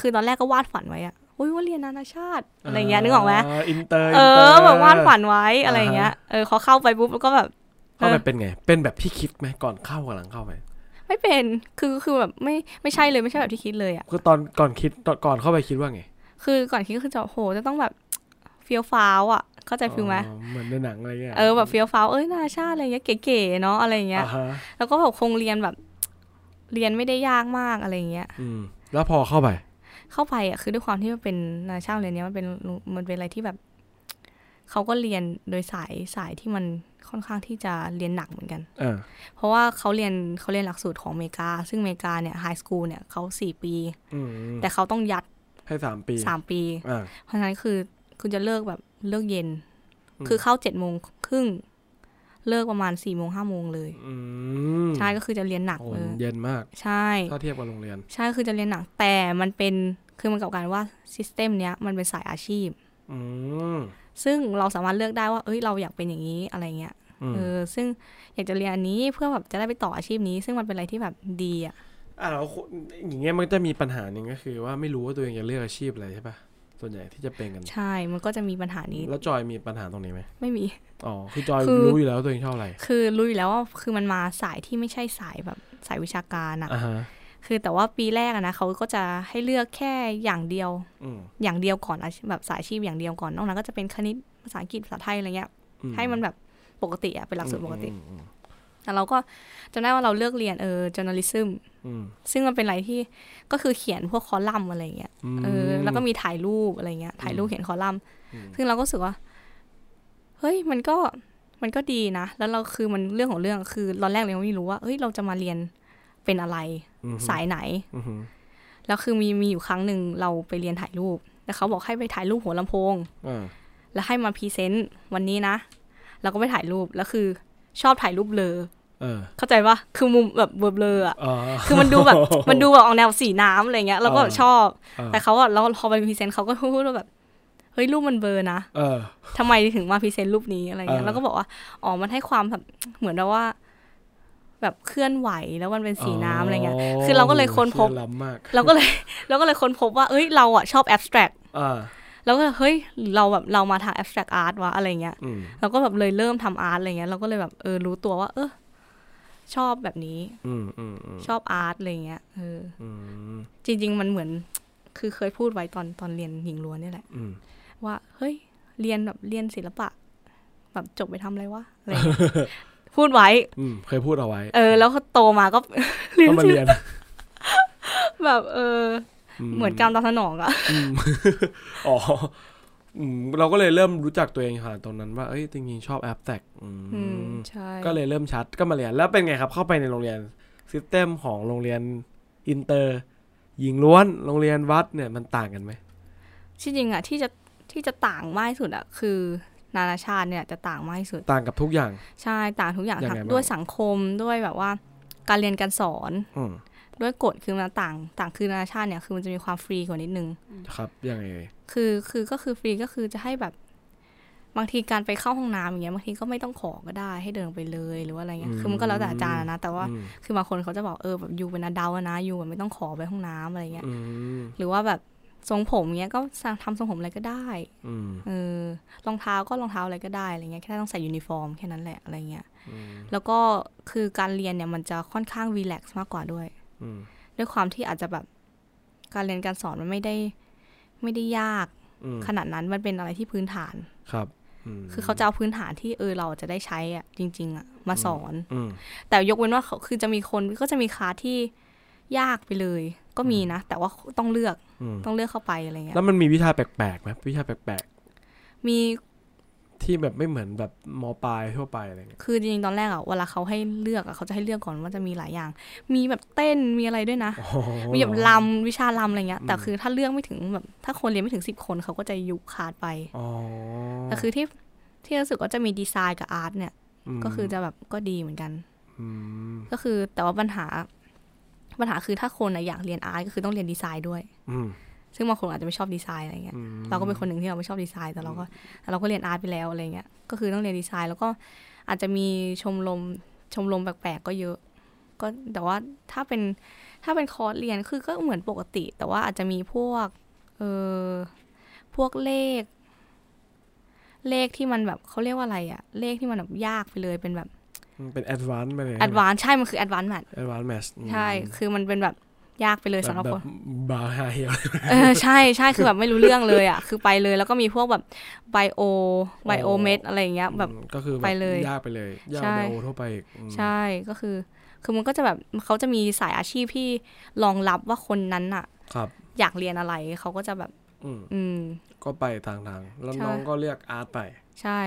คือตอนแรกก็วาดฝันไว้อะว่าเรียนนานาชาติอะไรเงี้ยนึกออกไหมอินเตอร์แบบวาดฝันไว้อะไรเงี้ยขอเข้าไปปุ๊บแล้วก็แบบเข้าไปเป็นไงเป็นแบบที่คิดไหมก่อนเข้ากับหลังเข้าไปไม่เป็นคือแบบไม่ใช่เลยไม่ใช่แบบที่คิดเลยอ่ะคือตอนก่อนคิดก่อนเข้าไปคิดว่าไงคือก่อนคิดก็คือจะโหจะต้องแบบเฟี้ยวฟ้าวอ่ะเข้าใจฟิลไหมเหมือนในหนังอะไรเงี้ยแบบเฟี้ยวฟ้าวนานาชาติอะไรเงี้ยเก๋ๆเนาะอะไรเงี้ยแล้วก็แบบคงเรียนแบบเรียนไม่ได้ยากมากอะไรเงี้ยแล้วพอเข้าไปอ่ะคือด้วยความที่มันเป็นนานาชาติเรียนเนี้ยมันเป็นอะไรที่แบบเขาก็เรียนโดยสายที่มันค่อนข้างที่จะเรียนหนักเหมือนกันเพราะว่าเขาเรียนหลักสูตรของอเมริกาซึ่งอเมริกาเนี่ยไฮสคูลเนี่ยเขา4ปีแต่เขาต้องยัดให้3ปีเพราะฉะนั้นคือคุณจะเลิกแบบเลิกเย็นคือเข้า 7:30 นเลิกประมาณ 4:00 น 5:00 นเลยใช่ก็คือจะเรียนหนักเลยเย็นมากใช่ถ้าเทียบกับโรงเรียนใช่คือจะเรียนหนักแต่มันเป็นคือมันกับการว่าซิสเต็มเนี้ยมันเป็นสายอาชีพซึ่งเราสามารถเลือกได้ว่าเราอยากเป็นอย่างนี้อะไรเงี้ยซึ่งอยากจะเรียนอันนี้เพื่อแบบจะได้ไปต่ออาชีพนี้ซึ่งมันเป็นอะไรที่แบบดีอ่ะแล้วอย่างเงี้ยมันจะมีปัญหาหนึ่งก็คือว่าไม่รู้ว่าตัวเองจะเลือกอาชีพอะไรใช่ป่ะส่วนใหญ่ที่จะเป็นกันใช่มันก็จะมีปัญหานี้แล้วจอยมีปัญหาตรงนี้ไหมไม่มีอ๋อคือจอยรู้อยู่แล้วตัวเองชอบอะไรคือรู้อยู่แล้วว่าคือมันมาสายที่ไม่ใช่สายแบบสายวิชาการอ่ะคือแต่ว่าปีแรกนะเขาก็จะให้เลือกแค่อย่างเดียวก่อนแบบสายอาชีพอย่างเดียวก่อนนอกนั้นก็จะเป็นคณิตภาษาอังกฤษภาษาไทยอะไรเงี้ยให้มันแบบปกติอะเป็นหลักสูตรปกติแต่เราก็จำได้ว่าเราเลือกเรียนjournalism ซึ่งมันเป็นอะไรที่ก็คือเขียนพวกคอลัมน์อะไรเงี้ยแล้วก็มีถ่ายรูปอะไรเงี้ยถ่ายรูปเขียนคอลัมน์ซึ่งเราก็รู้สึกว่าเฮ้ยมันก็ดีนะแล้วเราคือมันเรื่องของเรื่องคือตอนแรกเราไม่รู้ว่าเฮ้ยเราจะมาเรียนเป็นอะไรสายไหนแล้วคือมีอยู่ครั้งนึงเราไปเรียนถ่ายรูปแต่เขาบอกให้ไปถ่ายรูปหัวลำโพงแล้วให้มาพรีเซนต์วันนี้นะเราก็ไปถ่ายรูปแล้วคือชอบถ่ายรูปเบลอเข้าใจป่ะคือมุมแบบเบลออ่ะคือมันดูแบบออกแนวสีน้ำอะไรเงี้ยเราก็แบบชอบแต่เขาอะแล้วพอไปพรีเซนต์เขาก็พูดว่าแบบเฮ้ยรูปมันเบลอนะทำไมถึงมาพรีเซนต์รูปนี้อะไรเงี้ยแล้วก็บอกว่าอ๋อมันให้ความแบบเหมือนเราว่าแบบเคลื่อนไหวแล้วมันเป็นสีน้ำอะไรเงี้ยคือเราก็เลยค้นพบเราก็เลยค้นพบว่าเอ้ยเราอ่ะชอบแอบสแตรกแล้วก็เฮ้ยเราแบบเรามาทาง abstract art วะอะไรเงี้ยเราก็แบบเลยเริ่มทำ art อะไรเงี้ยเราก็เลยแบบรู้ตัวว่าชอบแบบนี้ชอบ art อะไรเงี้ยจริงๆมันเหมือนคือเคยพูดไว้ตอนเรียนหญิงล้วนนี่แหละว่าเฮ้ยเรียนแบบเรียนศิลปะแบบจบไปทำอะไรวะอะไร พูดไว้เคยพูดเอาไว้แล้วก็โตมาก็ เรียน แบบเหมือนกรรมตามสนองอ่ะ อ๋อเราก็เลยเริ่มรู้จักตัวเองค่ะตอนนั้นว่าเอ้ยจริงๆชอบแอปแตกใช่ก็เลยเริ่มชัดก็มาเรียนแล้วเป็นไงครับเข้าไปในโรงเรียนซิสเต็มของโรงเรียนอินเตอร์หญิงล้วนโรงเรียนวัดเนี่ยมันต่างกันไหมที่จริงอ่ะที่จะต่างมากที่สุดอ่ะคือนานาชาติเนี่ยจะต่างมากที่สุดต่างกับทุกอย่างใช่ต่างทุกอย่างด้วยสังคมด้วยแบบว่าการเรียนการสอนด้วยกฎคือมันต่างคือนานาชาติเนี่ยคือมันจะมีความฟรีกว่านิดนึงครับยังไงคือก็คือฟรีก็คือจะให้แบบบางทีการไปเข้าห้องน้ำอย่างเงี้ยบางทีก็ไม่ต้องขอก็ได้ให้เดินไปเลยหรือว่าอะไรเงี้ยคือมันก็แล้วแต่อาจารย์นะแต่ว่าคือบางคนเขาจะบอกแบบอยู่เป็นอดัลต์นะอยู่แบบไม่ต้องขอไปห้องน้ำอะไรเงี้ยหรือว่าแบบ ทรงผมเงี้ยก็ทำทรงผมอะไรก็ได้รองเท้าก็รองเท้าอะไรก็ได้อะไรเงี้ยแค่ต้องใส่ยูนิฟอร์มแค่นั้นแหละอะไรเงี้ยแล้วก็คือการเรียนเนี่ยมันจะค่อนข้างรีแลกซ์มากกว่าด้วยด้วยความที่อาจจะแบบการเรียนการสอนมันไม่ได้ยากขนาดนั้นมันเป็นอะไรที่พื้นฐานครับคือเขาจะเอาพื้นฐานที่เราจะได้ใช้อ่ะจริงๆอ่ะมาสอนแต่ยกเว้นว่าคือจะมีคนก็จะมีคลาสที่ยากไปเลยก็มีนะแต่ว่าต้องเลือกเข้าไปอะไรเงี้ยแล้วมันมีวิชาแปลกๆไหมวิชาแปลกๆมีที่แบบไม่เหมือนแบบม.ปลายทั่วไปอะไรเงี้ยคือจริงๆตอนแรกอ่ะเวลาเขาให้เลือกอ่ะเขาจะให้เลือกก่อนว่าจะมีหลายอย่างมีแบบเต้นมีอะไรด้วยนะมีแบบรำวิชารำอะไรเงี้ยแต่คือถ้าเลือกไม่ถึงแบบถ้าคนเรียนไม่ถึง10คนเขาก็จะยุบขาดไปแต่คือที่รู้สึกว่าจะมีดีไซน์กับอาร์ตเนี่ยก็คือจะแบบก็ดีเหมือนกันก็คือแต่ว่าปัญหาคือถ้าคนอยากเรียนอาร์ตก็คือต้องเรียนดีไซน์ด้วยซึ่งบางคนอาจจะไม่ชอบดีไซน์อะไรเงี้ยเราก็เป็นคนหนึ่งที่เราไม่ชอบดีไซน์แต่เราก็เรียนอาร์ตไปแล้วอะไรเงี้ยก็คือต้องเรียนดีไซน์แล้วก็อาจจะมีชมรมแปลกๆก็เยอะก็แต่ว่าถ้าเป็นคอร์สเรียนคือก็เหมือนปกติแต่ว่าอาจจะมีพวกเลขที่มันแบบเขาเรียกว่าอะไรอะเลขที่มันแบบยากไปเลยเป็น advance ไปเลย advance ใช่มันคือ advance matchใช่คือมันเป็นแบบยากไปเลยสำหรับคนบาฮาเฮียใช่ใช่คือแบบไม่รู้เรื่องเลยอ่ะคือไปเลยแล้วก็มีพวกแบบไบโอเมดอะไรอย่างเงี้ยแบบก็คือไปเลยยากไปเลยยากไบโอทั่วไปอีกใช่ก็คือมันก็จะแบบเขาจะมีสายอาชีพที่รองรับว่าคนนั้นอ่ะอยากเรียนอะไรเขาก็จะแบบก็ไปทางๆแล้วน้องก็เลือกอาร์ตไปใช่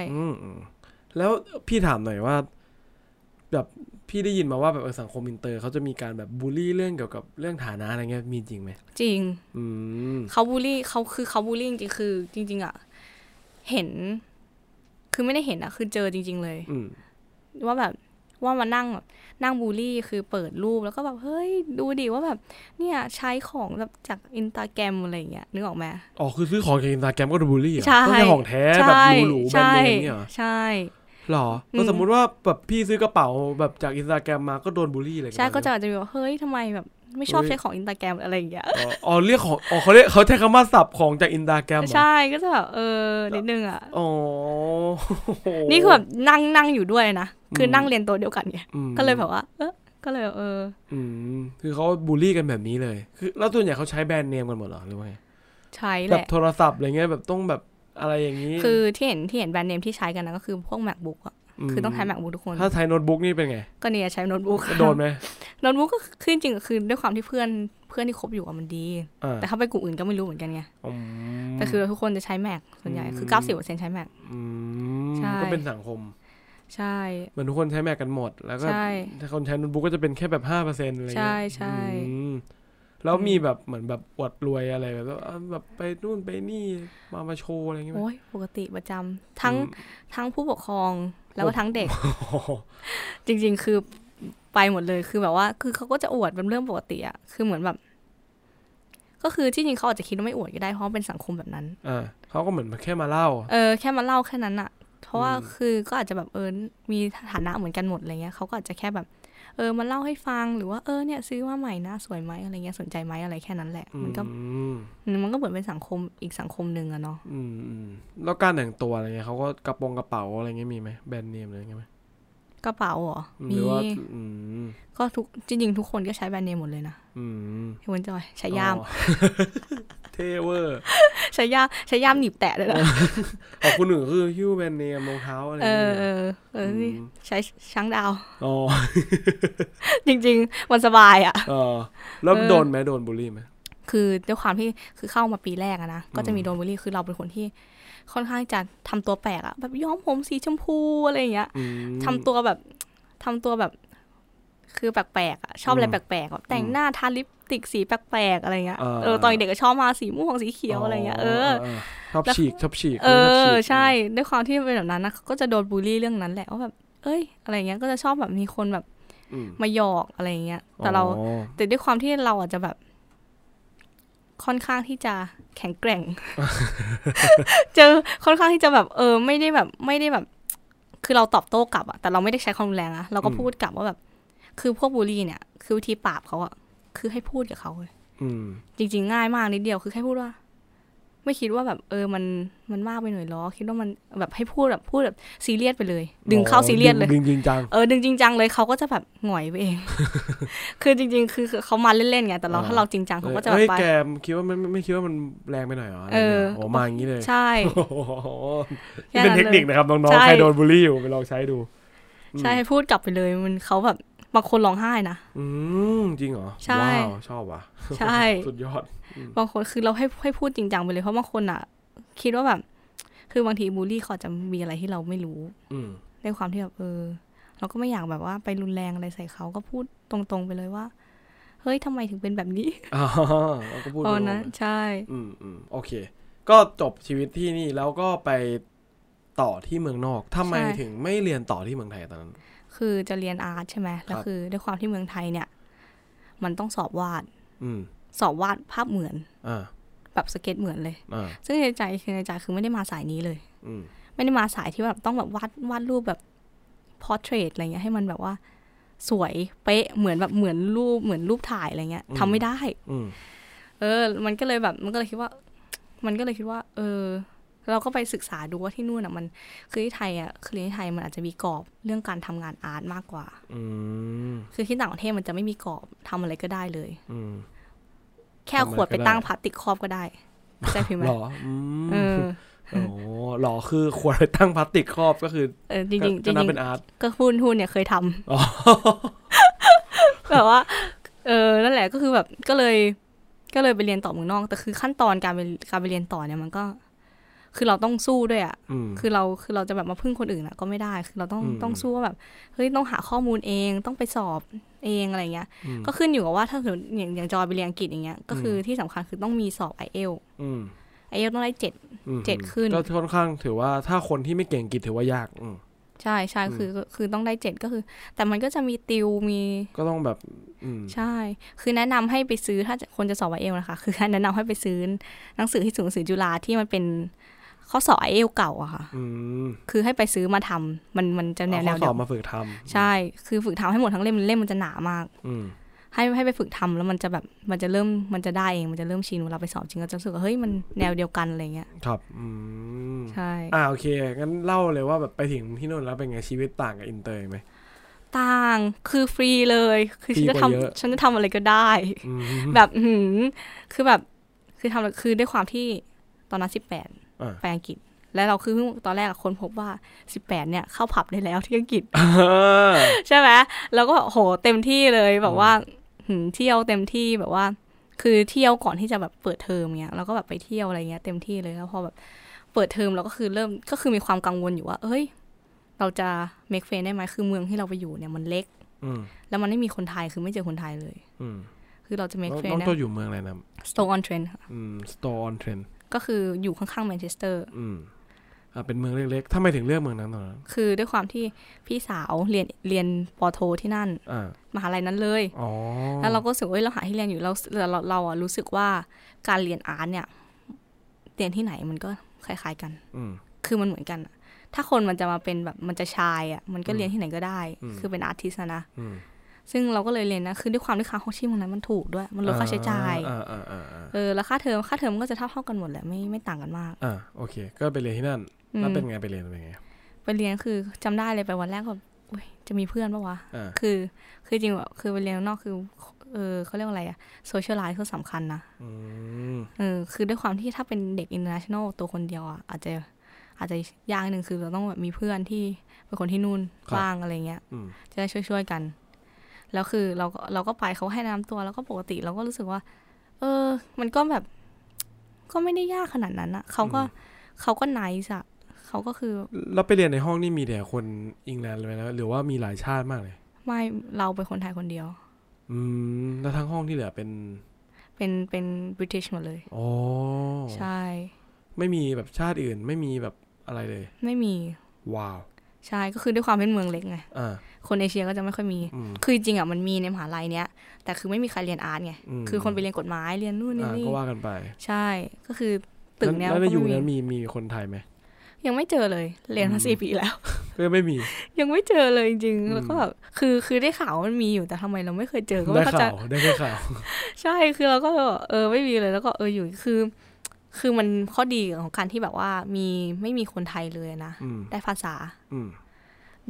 แล้วพี่ถามหน่อยว่าแบบพี่ได้ยินมาว่าแบบสังคมอินเตอร์เขาจะมีการแบบบูลลี่เรื่องเกี่ยวกับเรื่องฐานะอะไรเงี้ยมีจริงไหมจริงเขาบูลลี่เขาบูลลี่จริงคือจริงๆอ่ะเห็นคือไม่ได้เห็นอ่ะคือเจอจริงๆเลยว่าแบบว่ามานั่งบูลลี่คือเปิดรูปแล้วก็แบบเฮ้ยดูดิว่าแบบเนี่ยใช้ของแบบจาก Instagram อะไรอย่างเงี้ยนึกออกมั้ยอ๋อคือซื้อของจาก Instagram ก็ดูบูลลี่อ่ะต้องได้ของแท้แบบหรูๆแบบนี้เนี่ยเหรอใช่หรอก็สมมุติว่าแบบพี่ซื้อกระเป๋าแบบจาก Instagram มาก็โดนบูลลี่อะไรอย่างเงี้ยใช่ก็จะอาจจะมีว่าเฮ้ยทำไมแบบไม่ชอบใช้ของ Instagram อะไรอย่างเงี้ยอ๋อเรียกของอ๋อเขาใช้คำว่าศัพท์ของจาก Instagram ใช่ก็จะแบบนิดนึงอ่ะอ๋อนี่คือแบบนั่งอยู่ด้วยนะคือนั่งเรียนโต๊ะเดียวกันไงก็เลยแบบว่าก็เลยคือเขาบูลลี่กันแบบนี้เลยคือแล้วส่วนใหญ่เขาใช้แบรนด์เนมกันหมดเหรอหรือว่าไงใช่แหละแบบโทรศัพท์อะไรเงี้ยแบบต้องแบบอะไรอย่างนี้คือที่เห็นแบรนด์เนมที่ใช้กันนะก็คือพวก MacBook อ่ะคือต้องใช้ MacBook ทุกคนถ้าใช้ Notebook นี่เป็นไงก็เนี่ยใช้ Notebook โดนไหม Notebook ก็คือจริงๆคือด้วยความที่เพื่อนที่คบอยู่อ่ะมันดีแต่ถ้าไปกลุ่มอื่นก็ไม่รู้เหมือนกันไงแต่คือทุกคนจะใช้ Mac ส่วนใหญ่คือ 90% ใช้ Mac ใช่ก็เป็นสังคมใช่เหมือนทุกคนใช้ Mac กันหมดแล้วก็ถ้าคนใช้ Notebook ก็จะเป็นแค่แบบ 5% อะไรอย่างเงี้ยใช่ๆแล้วมีแบบเหมือนแบบอวดรวยอะไรแบบไปนู่นไปนี่มาโชว์อะไรอย่างเงี้ยโอ้ยปกติประจำทั้งผู้ปกครองแล้วก็ทั้งเด็กจริงๆคือไปหมดเลยคือแบบว่าคือเขาก็จะอวดเป็นเรื่องปกติอ่ะคือเหมือนแบบก็คือที่จริงเขาอาจจะคิดว่าไม่อวดก็ได้เพราะเป็นสังคมแบบนั้นเขาก็เหมือนแค่มาเล่าแค่มาเล่าแค่นั้นอ่ะเพราะว่าคือก็อาจจะแบบมีฐานะเหมือนกันหมดอะไรเงี้ยเขาก็อาจจะแค่แบบมาเล่าให้ฟังหรือว่าเนี่ยซื้อมาใหม่นะสวยไหมอะไรเงี้ยสนใจไหมอะไรแค่นั้นแหละมันก็เหมือนเป็นสังคมอีกสังคมนึงอะเนาะแล้วการแต่งตัวอะไรเงี้ยเขาก็กระเป๋าอะไรเงี้ยมีไหมแบรนด์เนมอะไรเงี้ยไหมกระเป๋าเหรอมีก็ทุกจริงๆทุกคนก็ใช้แบรนด์เนมหมดเลยนะเฮ้ยวันจอยใช้ย่ามเทเวอร์ใช้ย่ามหนีบแตะเลยนะขอบคุณหนึ่งคือฮิ้วแบรนด์เนมรองเท้าอะไรนี่ใช้ช้างดาวอ๋อจริงๆมันสบายอ่ะแล้วโดนไหมโดนบูลลี่ไหมคือด้วยความที่คือเข้ามาปีแรกอะนะก็จะมีโดนบูลลี่คือเราเป็นคนที่ค่อนข้างจะทำตัวแปลกอะแบบย้อมผมสีชมพูอะไรอย่างเงี้ยทำตัวแบบคือแปลกๆอ่ะชอบอะไรแปลกๆแบบแต่งหน้าทาลิปสติกสีแปลกๆอะไรเงี้ยตอนเด็กก็ชอบมาสีม่วงสีเขียวอะไรเงี้ยชอบฉีกใช่ด้วยความที่เป็นแบบนั้นนะก็จะโดนบูลลี่เรื่องนั้นแหละว่าแบบเอ้ยอะไรเงี้ยก็จะชอบแบบมีคนแบบมาหยอกอะไรเงี้ยแต่ด้วยความที่เราอาจจะแบบค่อนข้างที่จะแข็งแกร่งเจอค่อนข้างที่จะแบบไม่ได้แบบคือเราตอบโต้กลับอะแต่เราไม่ได้ใช้ความรุนแรงนะเราก็พูดกลับว่าแบบคือพวกบูลลี่เนี่ยคือวิธีปราบเขาอะคือให้พูดกับเขาเลย จริงๆง่ายมากนิดเดียวคือแค่พูดว่าไม่คิดว่าแบบมันมากไปหน่อยล้อคิดว่ามันแบบให้พูดแบบซีเรียสไปเลยดึงเข้าซีเรียสเลยดึงจริงจังดึงจริงจังเลยเขาก็จะแบบหงอยไปเอง คือจริงๆคือเขามาเล่นๆไงแต่เราถ้าเราจริงจังเขาก็จะแบบไปแกมคิดว่าไม่คิดว่ามันแรงไปหน่อยหรอโอ้มาอย่างนี้เลยใช่นี่เป็นเทคนิคนะครับน้องๆใครโดนบูลลี่อยู่ไปลองใช้ดูใช่ให้พูดกลับไปเลยมันเขาแบบบางคนร้องไห้นะจริงเหรอใช่ชอบว่ะใช่สุดยอดบางคนคือเราให้พูดจริงจังไปเลยเพราะบางคนอ่ะคิดว่าแบบคือบางทีบูลลี่เขาจะมีอะไรที่เราไม่รู้ในความที่แบบเราก็ไม่อยากแบบว่าไปรุนแรงอะไรใส่เขาก็พูดตรงๆไปเลยว่าเฮ้ยทำไมถึงเป็นแบบนี้อ๋อก็พูดตรงๆนะใช่โอเคก็จบชีวิตที่นี่แล้วก็ไปต่อที่เมืองนอกทำไมถึงไม่เรียนต่อที่เมืองไทยตอนนั้นคือจะเรียนอาร์ตใช่ไหมแล้วคือด้วยความที่เมืองไทยเนี่ยมันต้องสอบวาดภาพเหมือนแบบสเก็ตเหมือนเลยซึ่งในใจคือไม่ได้มาสายนี้เลยไม่ได้มาสายที่แบบต้องแบบวาดรูปแบบพอร์เทรตอะไรเงี้ยให้มันแบบว่าสวยเป๊ะเหมือนรูปถ่ายอะไรเงี้ยทำไม่ได้มันก็เลยคิดว่าเราก็ไปศึกษาดูว่าที่นู่นอ่ะมันคือที่ไทยอ่ะคือที่ไทยมันอาจจะมีกรอบเรื่องการทำงานอาร์ตมากกว่าคือที่ต่างประเทศมันจะไม่มีกรอบทำอะไรก็ได้เลยแค่ขวดไปตั้งพลาสติกครอบก็ได้ใช่ไหมหรอหรอคือขวดไปตั้งพลาสติกครอบก็คือจริงจริงจริงเป็นอาร์ตก็หุ้นเนี่ยเคยทำแบบว่านั่นแหละก็คือแบบก็เลยไปเรียนต่อเมืองนอกแต่คือขั้นตอนการไปเรียนต่อเนี่ยมันก็คือเราต้องสู้ด้วยอ่ะคือเราจะแบบมาพึ่งคนอื่นอ่ะก็ไม่ได้คือเราต้องสู้ว่าแบบเฮ้ยต้องหาข้อมูลเองต้องไปสอบเองอะไรเงี้ยก็ขึ้นอยู่กับว่าถ้าอย่างจอยไปเรียนอังกฤษอย่างเงี้ยก็คือที่สำคัญคือต้องมีสอบ IELTS ต้องได้7ขึ้นก็ค่อนข้างถือว่าถ้าคนที่ไม่เก่งอังกฤษถือว่ายากใช่ใช่คือต้องได้7ก็คือแต่มันก็จะมีติวมีก็ต้องแบบใช่คือแนะนำให้ไปซื้อถ้าคนจะสอบ IELTS นะคะคือแนะนำให้ไปซื้อหนังสือที่ศูนย์หนังสือจุฬาที่มันเป็นข้อสอบ IELTS เก่าอะค่ะคือให้ไปซื้อมาทำมันจะแนวข้อสอบมาฝึกทำใช่คือฝึกทำให้หมดทั้งเล่มมันจะหนามากให้ไปฝึกทำแล้วมันจะแบบมันจะได้เองมันจะเริ่มชินเวลาไปสอบจริงก็จะรู้สึกว่าเฮ้ยมันแนวเดียวกันอะไรเงี้ยครับใช่โอเคงั้นเล่าเลยว่าแบบไปถึงที่นู่นแล้วเป็นไงชีวิตต่างกับอินเตอร์ไหมต่างคือฟรีเลยคือฉันจะทำอะไรก็ได้แบบคือด้วยความที่ตอนนั้น18ไปอังกฤษแล้วเราคือตอนแรกคนพบว่า18เนี่ยเข้าผับได้แล้วที่อังกฤษ ใช่ไหมแล้วก็โหเต็มที่เลยแบบว่าเที่ยวเต็มที่แบบว่าคือเที่ยวก่อนที่จะแบบเปิดเทอมเงี้ยเราก็แบบไปเที่ยวอะไรเงี้ยเต็มที่เลยแล้วพอแบบเปิดเทอมเราก็คือเริ่มก็คือมีความกังวลอยู่ว่าเอ้ยเราจะเมคเฟรนด์ได้ไหมคือเมืองที่เราไปอยู่เนี่ยมันเล็กแล้วมันไม่มีคนไทยคือไม่เจอคนไทยเลยคือเราจะเมคเฟรนด์น้องตัวอยู่เมืองอะไรนะ Stone on Trent ค่ะStone on Trentก็คืออยู่ข้างๆแมนเชสเตอร์เป็นเมืองเล็กๆทำไมถึงเลือกเมืองนั้นตอนนั้นคือด้วยความที่พี่สาวเรียนป.โทที่นั่นมหาลัยนั้นเลยแล้วเราก็รู้สึกว่าเราหาที่เรียนอยู่เราอ่ะรู้สึกว่าการเรียนอาร์ตเนี่ยเรียนที่ไหนมันก็คล้ายๆกันคือมันเหมือนกันถ้าคนมันจะมาเป็นแบบมันจะชายอ่ะมันก็เรียนที่ไหนก็ได้คือเป็นอาร์ติสต์นะซึ่งเราก็เลยเรียนนะคือด้วยความที่ค่าคอร์สของนั้นมันถูกด้วยมันลดค่าใช้จ่ายแล้วค่าเทอมก็จะเท่ากันหมดแหละไม่ต่างกันมากโอเคก็ไปเรียนที่นั่นแล้วเป็นไงไปเรียนคือจำได้เลยไปวันแรกก็จะมีเพื่อนปะวะคือจริงว่าคือไปเรียนนอกคือเขาเรียกว่าอะไรอะโซเชียลไลฟ์ก็สำคัญนะคือด้วยความที่ถ้าเป็นเด็กอินเตอร์เนชั่นแนลตัวคนเดียวอะอาจจะยากนิดนึงคือเราต้องแบบมีเพื่อนที่เป็นคนที่นู่นบ้างอะไรเงี้ยจะได้ช่วยกันแล้วคือเราก็ไปเขาให้แนะนำตัวแล้วก็ปกติเราก็รู้สึกว่ามันก็แบบก็ไม่ได้ยากขนาดนั้นอะเขาก็ไนซ์อะเขาก็คือเราไปเรียนในห้องนี่มีแต่คนอังกฤษเลยนะหรือว่ามีหลายชาติมากเลยไม่เราเป็นคนไทยคนเดียวแล้วทั้งห้องที่เหลือเป็นบริติชหมดเลยอ๋อใช่ไม่มีแบบชาติอื่นไม่มีแบบอะไรเลยไม่มีว้าวใช่ก็คือด้วยความเป็นเมืองเล็กไงคนเอเชียก็จะไม่ค่อยมีคือจริงอ่ะมันมีในมหาลัยเนี้ยแต่คือไม่มีใครเรียนอาร์ตไงคือคนไปเรียนกฎหมายเรียนนู่นนี่ก็ว่ากันไปใช่ก็คือตึกเนี้ยแล้วอยู่นั้นมีคนไทยไหม ยังไม่เจอเลยเรียนมา4ปีแล้วก็ไม่มียังไม่เจอเลยจริงๆแล้วก็แบบคือได้ข่าวมันมีอยู่แต่ทำไมเราไม่เคยเจอก็ไม่เข้าใจได้แค่ข่าวใช่คือเราก็ไม่มีเลยแล้วก็อยู่คือมันข้อดีของการที่แบบว่าไม่มีคนไทยเลยนะได้ภาษา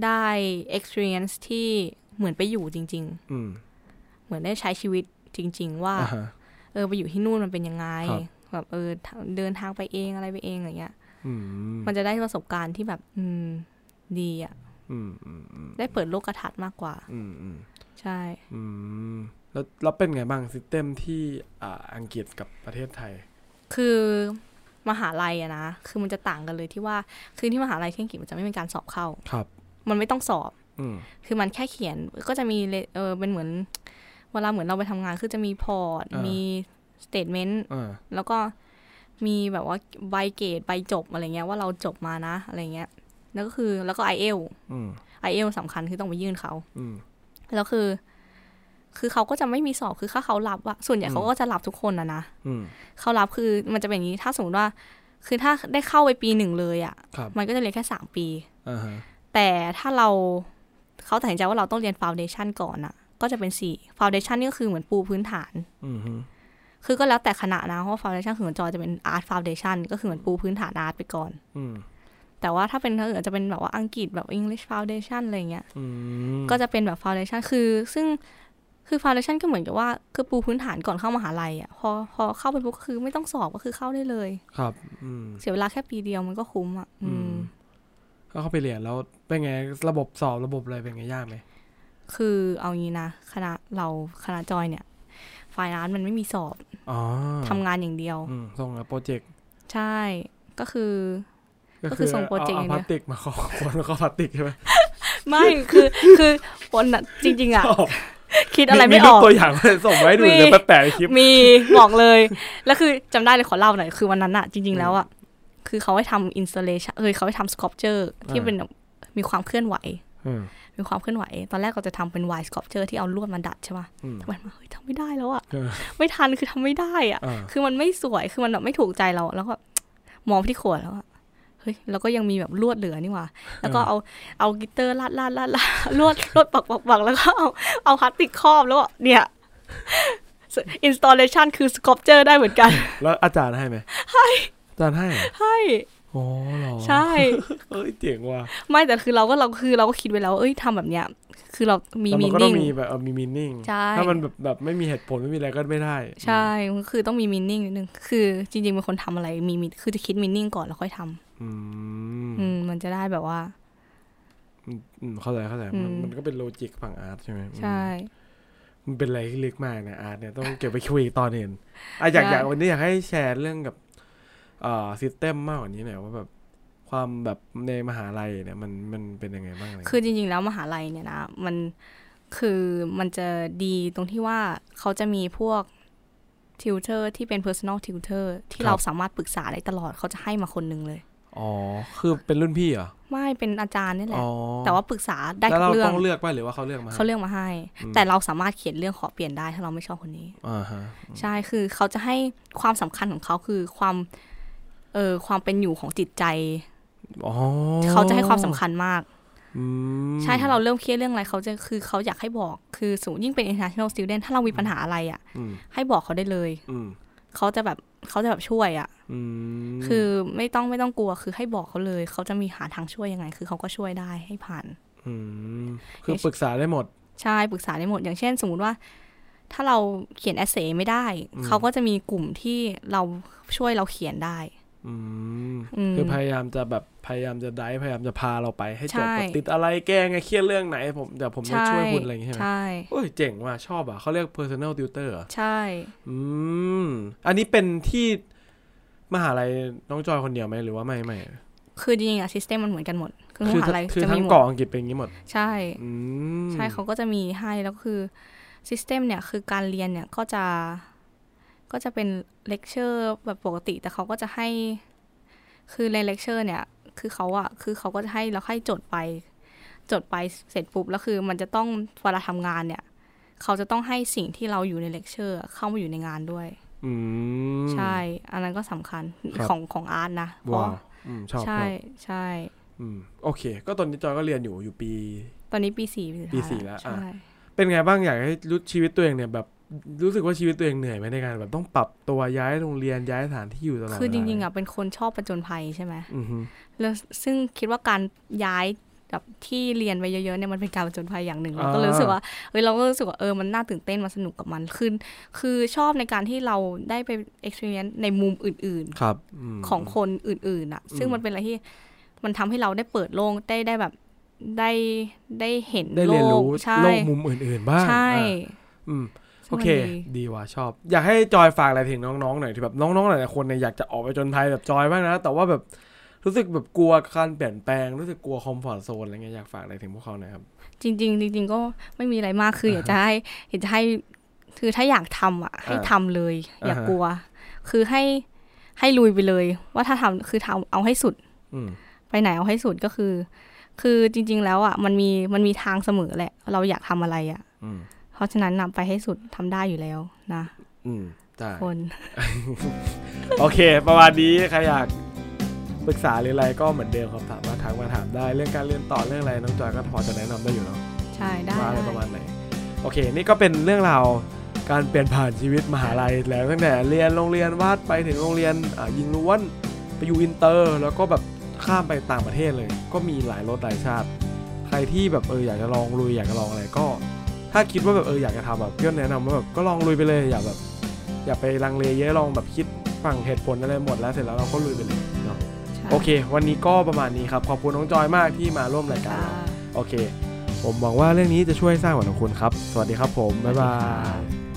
ได้ experience ที่เหมือนไปอยู่จริงๆเหมือนได้ใช้ชีวิตจริงๆว่าไปอยู่ที่นู่นมันเป็นยังไงแบบเดินทางไปเองอะไรไปเองอะไรเงี้ยมันจะได้ประสบการณ์ที่แบบดีอ่ะได้เปิดโลกทัศน์มากกว่าใช่แล้วเป็นไงบ้างซิสเต็มที่อังกฤษกับประเทศไทยคือมหาลัยอะนะคือมันจะต่างกันเลยที่ว่าคือที่มหาลัยที่อังกฤษมันจะไม่มีการสอบเข้ามันไม่ต้องสอบคือมันแค่เขียนก็จะมีเป็นเหมือนเวลาเหมือนเราไปทำงานคือจะมีพอร์ตมีสเตทเมนต์แล้วก็มีแบบว่าใบเกรดใบจบอะไรเงี้ยว่าเราจบมานะอะไรเงี้ยแล้วก็คือแล้วก็ IELTS IELTS สำคัญคือต้องไปยื่นเขาแล้วคือเขาก็จะไม่มีสอบคือถ้าเขารับอะส่วนใหญ่เขาก็จะรับทุกคนนะเขารับคือมันจะเป็นอย่างนี้ถ้าสมมติว่าคือถ้าได้เข้าไปปีหนึ่งเลยอะมันก็จะเรียนแค่3ปีแต่ถ้าเขาตัดสินใจว่าเราต้องเรียน foundation ก่อนอะก็จะเป็น4 foundation นี่ก็คือเหมือนปูพื้นฐานคือก็แล้วแต่คณะนะเพราะ foundation คือของจอจะเป็น art foundation ก็คือเหมือนปูพื้นฐาน art ไปก่อนแต่ว่าถ้าเป็นถ้าอื่นจะเป็นแบบว่าอังกฤษแบบ English foundation อะไรเงี้ยก็จะเป็นแบบ foundation คือ foundation ก็เหมือนกับว่าคือปูพื้นฐานก่อนเข้ามหาลัยอ่ะพอเข้าไปปุ๊บก็คือไม่ต้องสอบก็คือเข้าได้เลยครับเสียเวลาแค่ปีเดียวมันก็คุ้มอ่ะก็เข้าไปเรียนแล้วเป็นไงระบบสอบระบบอะไรเป็นไงยากไหมคือเอางี้นะคณะจอยเนี่ยฝ่ายนั้นมันไม่มีสอบทำงานอย่างเดียวส่งโปรเจกต์ใช่ก็คือส่งโปรเจกต์อย่างเดียวพลาสติกมาขอคนแล้วก็พลาสติกใช่ไหมไม่คือคนจริงๆอ่ะคิดอะไรไม่ออกมีตัวอย่างส่งไว้ดูเดี๋ยวแปะในคลิปมีบอกเลยแล้วคือจำได้เลยขอเล่าหน่อยคือวันนั้นอะจริงๆแล้วอะคือเขาให้ทำ installation เขาให้ทำ sculpture ที่เป็นมีความเคลื่อนไหวตอนแรกเราจะทำเป็น wide sculpture ที่เอาลวดมาดัดใช่ป่ะแต่มันมาทำไม่ได้แล้วอะไม่ทันคือทำไม่ได้อะคือมันไม่สวยคือมันแบบไม่ถูกใจเราแล้วก็มองที่ขวดแล้วอะเฮ้ยแล้วก็ยังมีแบบลวดเหลือนี่หว่าแล้วก็เอากลิตเตอร์ลาดลวดปักแล้วก็เอาพลาสติกครอบแล้วเนี่ยอินสตอลเลชั่นคือสกอปเจอร์ได้เหมือนกันแล้วอาจารย์ให้ไหมให้อาจารย์ให้โอ้หรอใช่เอ้ยเจ๋งว่ะไม่แต่คือเราก็คิดไว้แล้วเอ้ยทำแบบเนี้ยคือเรามีมีนิ่งมันก็ต้องมีแบบมีมีนิ่งถ้ามันแบบไม่มีเหตุผลไม่มีอะไรก็ไม่ได้ใช่มันคือต้องมีมีนิ่งนิดนึงคือจริงๆเป็นคนทำอะไรมีคือจะคิดมีนิ่งก่อนแล้วค่อยทำมันจะได้แบบว่าเข้าใจ มันก็เป็นโลจิกฝั่งอาร์ตใช่ไหมใช่มันเป็นอะไรที่ลึกมากนะอาร์ตเนี่ยต้องเก็บไปคุยตอนอื่นอยากวันนี้อยากให้แชร์เรื่องกับซิสเต็มมากกว่านี้หน่อยว่าแบบความแบบในมหาลัยเนี่ยมันเป็นยังไงบ้างอะไรคือจริงๆแล้วมหาลัยเนี่ยนะมันคือมันจะดีตรงที่ว่าเขาจะมีพวกทิวเตอร์ที่เป็น personal tutor ที่เราสามารถปรึกษาได้ตลอดเขาจะให้มาคนนึงเลยอ๋อคือเป็นรุ่นพี่เหรอไม่เป็นอาจารย์นี่แหละแต่ว่าปรึกษาได้ทุกเรื่องแล้วเราต้องเลือกป่ะหรือว่าเขาเลือกมาให้แต่เราสามารถเขียนเรื่องขอเปลี่ยนได้ถ้าเราไม่ชอบคนนี้ใช่คือเขาจะให้ความสำคัญของเขาคือความเป็นอยู่ของจิตใจเขาจะให้ความสำคัญมากใช่ถ้าเราเริ่มเครียดเรื่องอะไรเขาจะคือเขาอยากให้บอกคือสูงยิ่งเป็น international student ถ้าเรามีปัญหาอะไรอ่ะให้บอกเขาได้เลยเขาจะแบบช่วยอ่ะคือไม่ต้องกลัวคือให้บอกเขาเลยเขาจะมีหาทางช่วยยังไงคือเขาก็ช่วยได้ให้ผ่านคือปรึกษาได้หมดใช่ปรึกษาได้หมดอย่างเช่นสมมติว่าถ้าเราเขียน essay ไม่ได้เขาก็จะมีกลุ่มที่เราช่วยเราเขียนได้คือพยายามจะไดฟ์พยายามจะพาเราไปให้จบติดอะไรแก้ไงเครียดเรื่องไหนเดี๋ยวผมจะช่วยคุณอะไรอย่างเงี้ยใช่ไหมใช่โอ้ยเจ๋งว่ะชอบอ่ะเขาเรียก personal tutor อ่ะใช่อันนี้เป็นที่มหาลัยน้องจอยคนเดียวไหมหรือว่าไม่คือจริงๆอ่ะ system มันเหมือนกันหมดคือมหาลัยจะมีทั้งเกาะอังกฤษเป็นอย่างนี้หมดใช่ใช่เขาก็จะมีให้แล้วคือ system เนี่ยคือการเรียนเนี่ยก็จะเป็นเลคเชอร์แบบปกติแต่เขาก็จะให้คือในเลคเชอร์เนี่ยคือเขาอะคือเขาก็จะให้เราให้จดไปเสร็จปุ๊บแล้วคือมันจะต้องเวลาทำงานเนี่ยเขาจะต้องให้สิ่งที่เราอยู่ในเลคเชอร์เข้ามาอยู่ในงานด้วยใช่อันนั้นก็สำคัญของอาร์ตนะเพราะ ชอบใช่ใช่โอเคก็ตอนนี้จอยก็เรียนอยู่ปีตอนนี้ปี4แล้วเป็นไงบ้างอยากให้รู้ชีวิตตัวเองเนี่ยแบบรู้สึกว่าชีวิตตัวเองเหนื่อยไหมในการแบบต้องปรับตัวย้ายโรงเรียนย้ายสถานที่อยู่ตลอดคือจริงๆอ่ะเป็นคนชอบผจญภัยใช่ไหมแล้วซึ่งคิดว่าการย้ายแบบที่เรียนไปเยอะๆเนี่ยมันเป็นการผจญภัยอย่างหนึ่งเราก็รู้สึกว่าเราก็รู้สึกว่ามันน่าตื่นเต้นมาสนุกกับมันคือชอบในการที่เราได้ไป experience ในมุมอื่นๆของคนอื่นๆอ่ะซึ่งมันเป็นอะไรที่มันทำให้เราได้เปิดโลกได้แบบได้เห็นโลกใช่โลกมุมอื่นๆบ้างใช่โอเคดีว่ะชอบอยากให้จอยฝากอะไรถึงน้องๆหน่อยที่แบบน้องๆหลายๆคนเนี่ยอยากจะออกไปจนไทยแบบจอยบ้างนะแต่ว่าแบบรู้สึกแบบกลัวการเปลี่ยนแปลงรู้สึกกลัวคอมฟอร์ตโซนอะไรเงี้ยอยากฝากอะไรถึงพวกเขาหน่อยครับจริงๆจริงๆก็ไม่มีอะไรมากคืออยากจะให้คือถ้าอยากทำอ่ะให้ทำเลยอย่ากลัวคือให้ลุยไปเลยว่าถ้าทำคือทำเอาให้สุดไปไหนเอาให้สุดก็คือจริงๆแล้วอ่ะมันมีทางเสมอแหละเราอยากทำอะไรอ่ะเพราะฉะนั้นนำไปให้สุดทำได้อยู่แล้วนะคน โอเคประมาณนี้ใครอยากปรึกษาหรืออะไรก็เหมือนเดิมครับถามมาถามได้เรื่องการเรียนต่อเรื่องอะไรน้องจอยก็พอจะแนะนำได้อยู่เนาะใช่ได้อะไรประมาณไหนโอเคนี่ก็เป็นเรื่องราวการเปลี่ยนผ่านชีวิตมหาลัยแล้วตั้งแต่เรียนโรงเรียนวาดไปถึงโรงเรียนยิงล้วนไปอยู่อินเตอร์แล้วก็แบบข้ามไปต่างประเทศเลยก็มีหลายรสหลายชาติใครที่แบบอยากจะลองลุยอยากจะลองอะไรก็ถ้าคิดว่าแบบอยากจะทำแบบเพื่อนแนะนำว่าแบบก็ลองลุยไปเลยอย่าไปลังเลเยอะลองแบบคิดฟังเหตุผลอะไรหมดแล้วเสร็จแล้วเราก็ลุยไปเลยเนาะโอเควันนี้ก็ประมาณนี้ครับขอบคุณน้องจอยมากที่มาร่วมรายการโอเคผมหวังว่าเรื่องนี้จะช่วยสร้างสรรค์ของคุณครับสวัสดีครับผมบ๊ายบาย